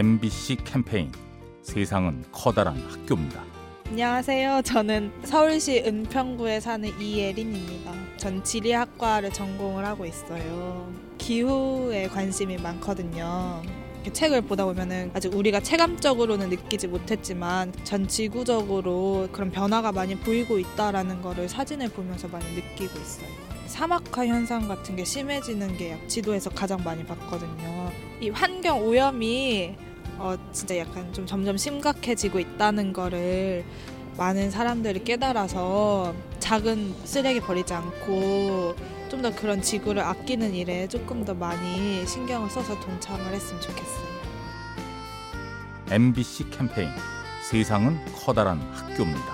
MBC 캠페인 세상은 커다란 학교입니다. 안녕하세요. 저는 서울시 은평구에 사는 이예린입니다. 전 지리학과를 전공을 하고 있어요. 기후에 관심이 많거든요. 책을 보다 보면은 아직 우리가 체감적으로는 느끼지 못했지만 전 지구적으로 그런 변화가 많이 보이고 있다라는 거를 사진을 보면서 많이 느끼고 있어요. 사막화 현상 같은 게 심해지는 게 지도에서 가장 많이 봤거든요. 이 환경 오염이 진짜 약간 좀 점점 심각해지고 있다는 거를 많은 사람들이 깨달아서 작은 쓰레기 버리지 않고 좀 더 그런 지구를 아끼는 일에 조금 더 많이 신경을 써서 동참을 했으면 좋겠어요. MBC 캠페인 세상은 커다란 학교입니다.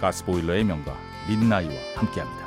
가스보일러의 명가 민나이와 함께합니다.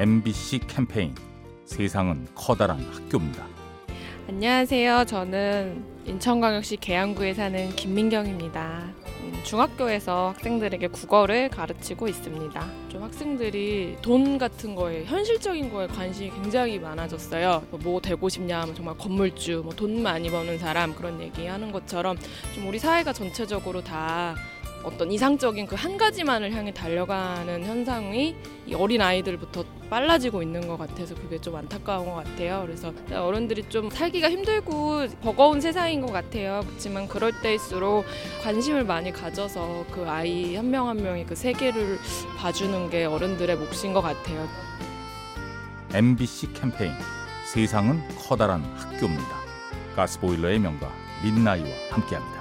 MBC 캠페인 세상은 커다란 학교입니다. 안녕하세요. 저는 인천광역시 계양구에 사는 김민경입니다. 중학교에서 학생들에게 국어를 가르치고 있습니다. 좀 학생들이 돈 같은 거에, 현실적인 거에 관심이 굉장히 많아졌어요. 뭐 되고 싶냐 하면 정말 건물주, 뭐 돈 많이 버는 사람, 그런 얘기하는 것처럼 좀 우리 사회가 전체적으로 다 어떤 이상적인 그 한 가지만을 향해 달려가는 현상이 이 어린 아이들부터 빨라지고 있는 것 같아서 그게 좀 안타까운 것 같아요. 그래서 어른들이 좀 살기가 힘들고 버거운 세상인 것 같아요. 그렇지만 그럴 때일수록 관심을 많이 가져서 그 아이 한 명 한 명이 그 세계를 봐주는 게 어른들의 몫인 것 같아요. MBC 캠페인 세상은 커다란 학교입니다. 가스보일러의 명가 민나이와 함께합니다.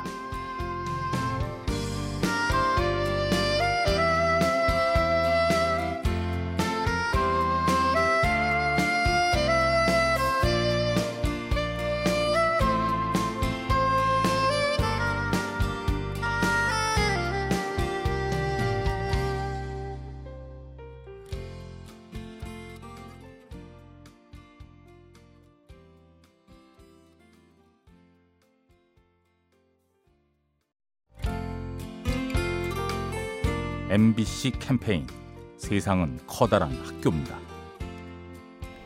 MBC 캠페인 세상은 커다란 학교입니다.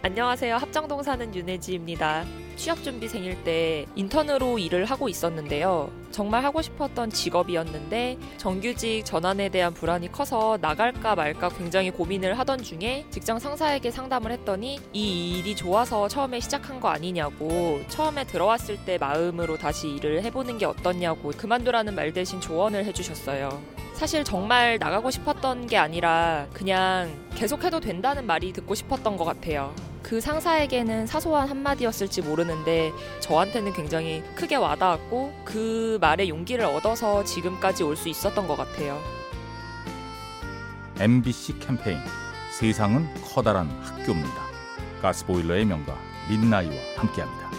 안녕하세요. 합정동 사는 윤혜지입니다. 취업준비생일 때 인턴으로 일을 하고 있었는데요. 정말 하고 싶었던 직업이었는데 정규직 전환에 대한 불안이 커서 나갈까 말까 굉장히 고민을 하던 중에 직장 상사에게 상담을 했더니 이 일이 좋아서 처음에 시작한 거 아니냐고, 처음에 들어왔을 때 마음으로 다시 일을 해보는 게 어떻냐고 그만두라는 말 대신 조언을 해주셨어요. 사실 정말 나가고 싶었던 게 아니라 그냥 계속해도 된다는 말이 듣고 싶었던 것 같아요. 그 상사에게는 사소한 한마디였을지 모르는데 저한테는 굉장히 크게 와닿았고 그 말에 용기를 얻어서 지금까지 올 수 있었던 것 같아요. MBC 캠페인 세상은 커다란 학교입니다. 가스보일러의 명가 민나이와 함께합니다.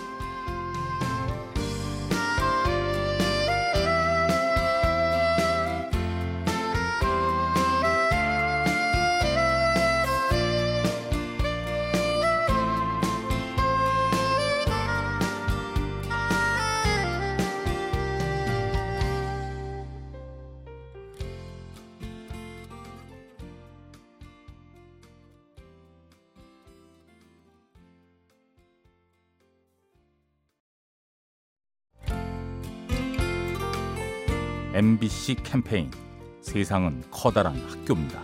MBC 캠페인 세상은 커다란 학교입니다.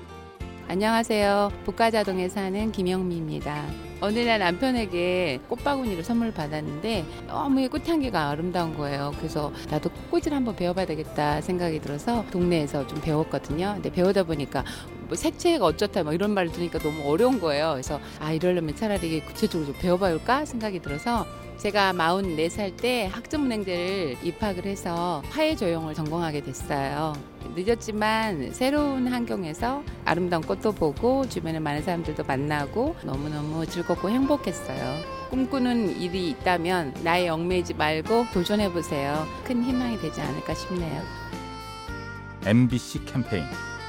안녕하세요. 북가자동에 사는 김영미입니다. 어느 날 남편에게 꽃바구니를 선물 받았는데 너무 꽃향기가 아름다운 거예요. 그래서 나도 꽃꽂이를 한번 배워봐야 되겠다 생각이 들어서 동네에서 좀 배웠거든요. 근데 배우다 보니까 뭐 색채가 어쩌다 막 이런 말을 들으니까 너무 어려운 거예요. 그래서 이러려면 차라리 구체적으로 좀 배워봐야겠다 생각이 들어서 제가 44살 때 학점은행제를 입학을 해서 화훼조형을 전공하게 됐어요. 늦었지만 새로운 환경에서 아름다운 꽃도 보고 주변에 많은 사람들도 만나고 너무너무 즐겁고 행복했어요. 꿈꾸는 일이 있다면 나의 얽매이지 말고 도전해보세요. 큰 희망이 되지 않을까 싶네요. MBC 캠페인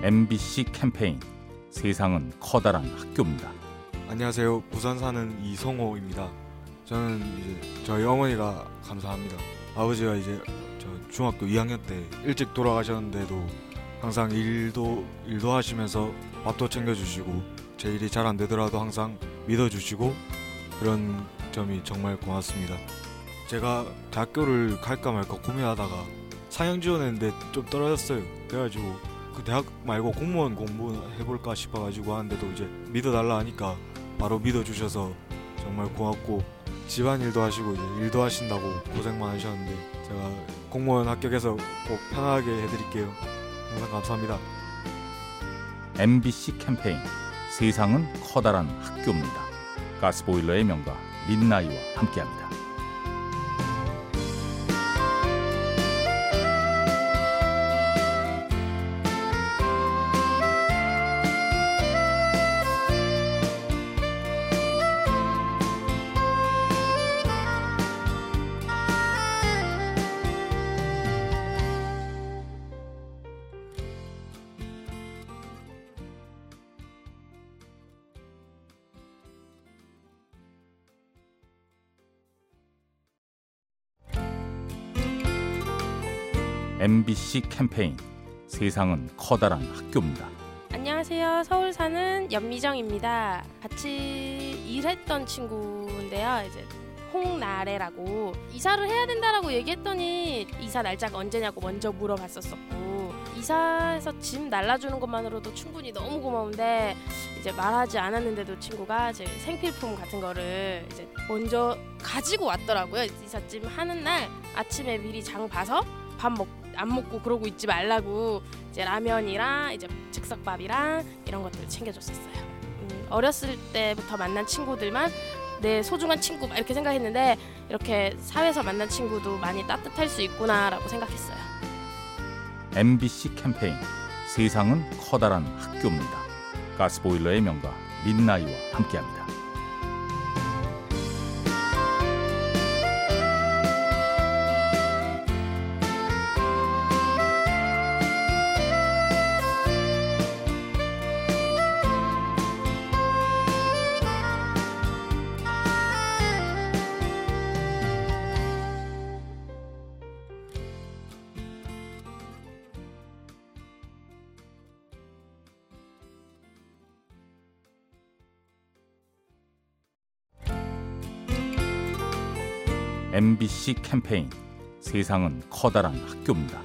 MBC 캠페인 세상은 커다란 학교입니다. 안녕하세요. 부산 사는 이성호입니다. 저는 이제 저희 어머니가 감사합니다. 아버지가 이제 저 중학교 2학년 때 일찍 돌아가셨는데도 항상 일도 하시면서 밥도 챙겨주시고 제 일이 잘 안 되더라도 항상 믿어주시고 그런 점이 정말 고맙습니다. 제가 대학교를 갈까 말까 고민하다가 상영 지원했는데 좀 떨어졌어요. 그래가지고 그 대학 말고 공무원 공부해볼까 싶어가지고 하는데도 이제 믿어달라 하니까 바로 믿어주셔서 정말 고맙고 집안일도 하시고 이제 일도 하신다고 고생 많으셨는데 제가 공무원 합격해서 꼭 편하게 해드릴게요. 항상 감사합니다. MBC 캠페인 세상은 커다란 학교입니다. 가스보일러의 명가 민나이와 함께합니다. MBC 캠페인 세상은 커다란 학교입니다. 안녕하세요. 서울 사는 연미정입니다. 같이 일했던 친구인데요. 이제 홍나래라고 이사를 해야 된다라고 얘기했더니 이사 날짜가 언제냐고 먼저 물어봤었었고 이사해서 짐 날라주는 것만으로도 충분히 너무 고마운데 이제 말하지 않았는데도 친구가 제 생필품 같은 거를 이제 먼저 가지고 왔더라고요. 이삿짐 하는 날 아침에 미리 장 봐서 안 먹고 그러고 있지 말라고 이제 라면이랑 이제 즉석밥이랑 이런 것들을 챙겨줬었어요. 어렸을 때부터 만난 친구들만 내 소중한 친구 막 이렇게 생각했는데 이렇게 사회에서 만난 친구도 많이 따뜻할 수 있구나라고 생각했어요. MBC 캠페인 세상은 커다란 학교입니다. 가스보일러의 명가 민나이와 함께합니다. MBC 캠페인 세상은 커다란 학교입니다.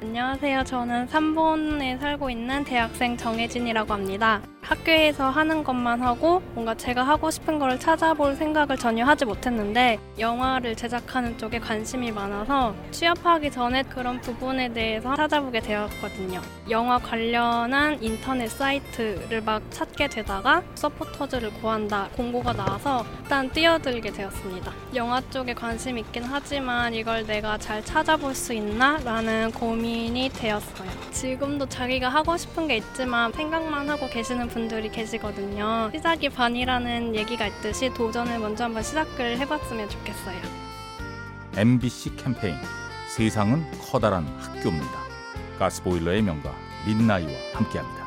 안녕하세요. 저는 3번에 살고 있는 대학생 정혜진이라고 합니다. 학교에서 하는 것만 하고 뭔가 제가 하고 싶은 걸 찾아볼 생각을 전혀 하지 못했는데 영화를 제작하는 쪽에 관심이 많아서 취업하기 전에 그런 부분에 대해서 찾아보게 되었거든요. 영화 관련한 인터넷 사이트를 막 찾게 되다가 서포터즈를 구한다 공고가 나와서 일단 뛰어들게 되었습니다. 영화 쪽에 관심이 있긴 하지만 이걸 내가 잘 찾아볼 수 있나? 라는 고민이 되었어요. 지금도 자기가 하고 싶은 게 있지만 생각만 하고 계시는 분들이 계시거든요. 시작이 반이라는 얘기가 있듯이 도전을 먼저 한번 시작을 해봤으면 좋겠어요. MBC 캠페인 세상은 커다란 학교입니다. 가스보일러의 명가 민나이와 함께합니다.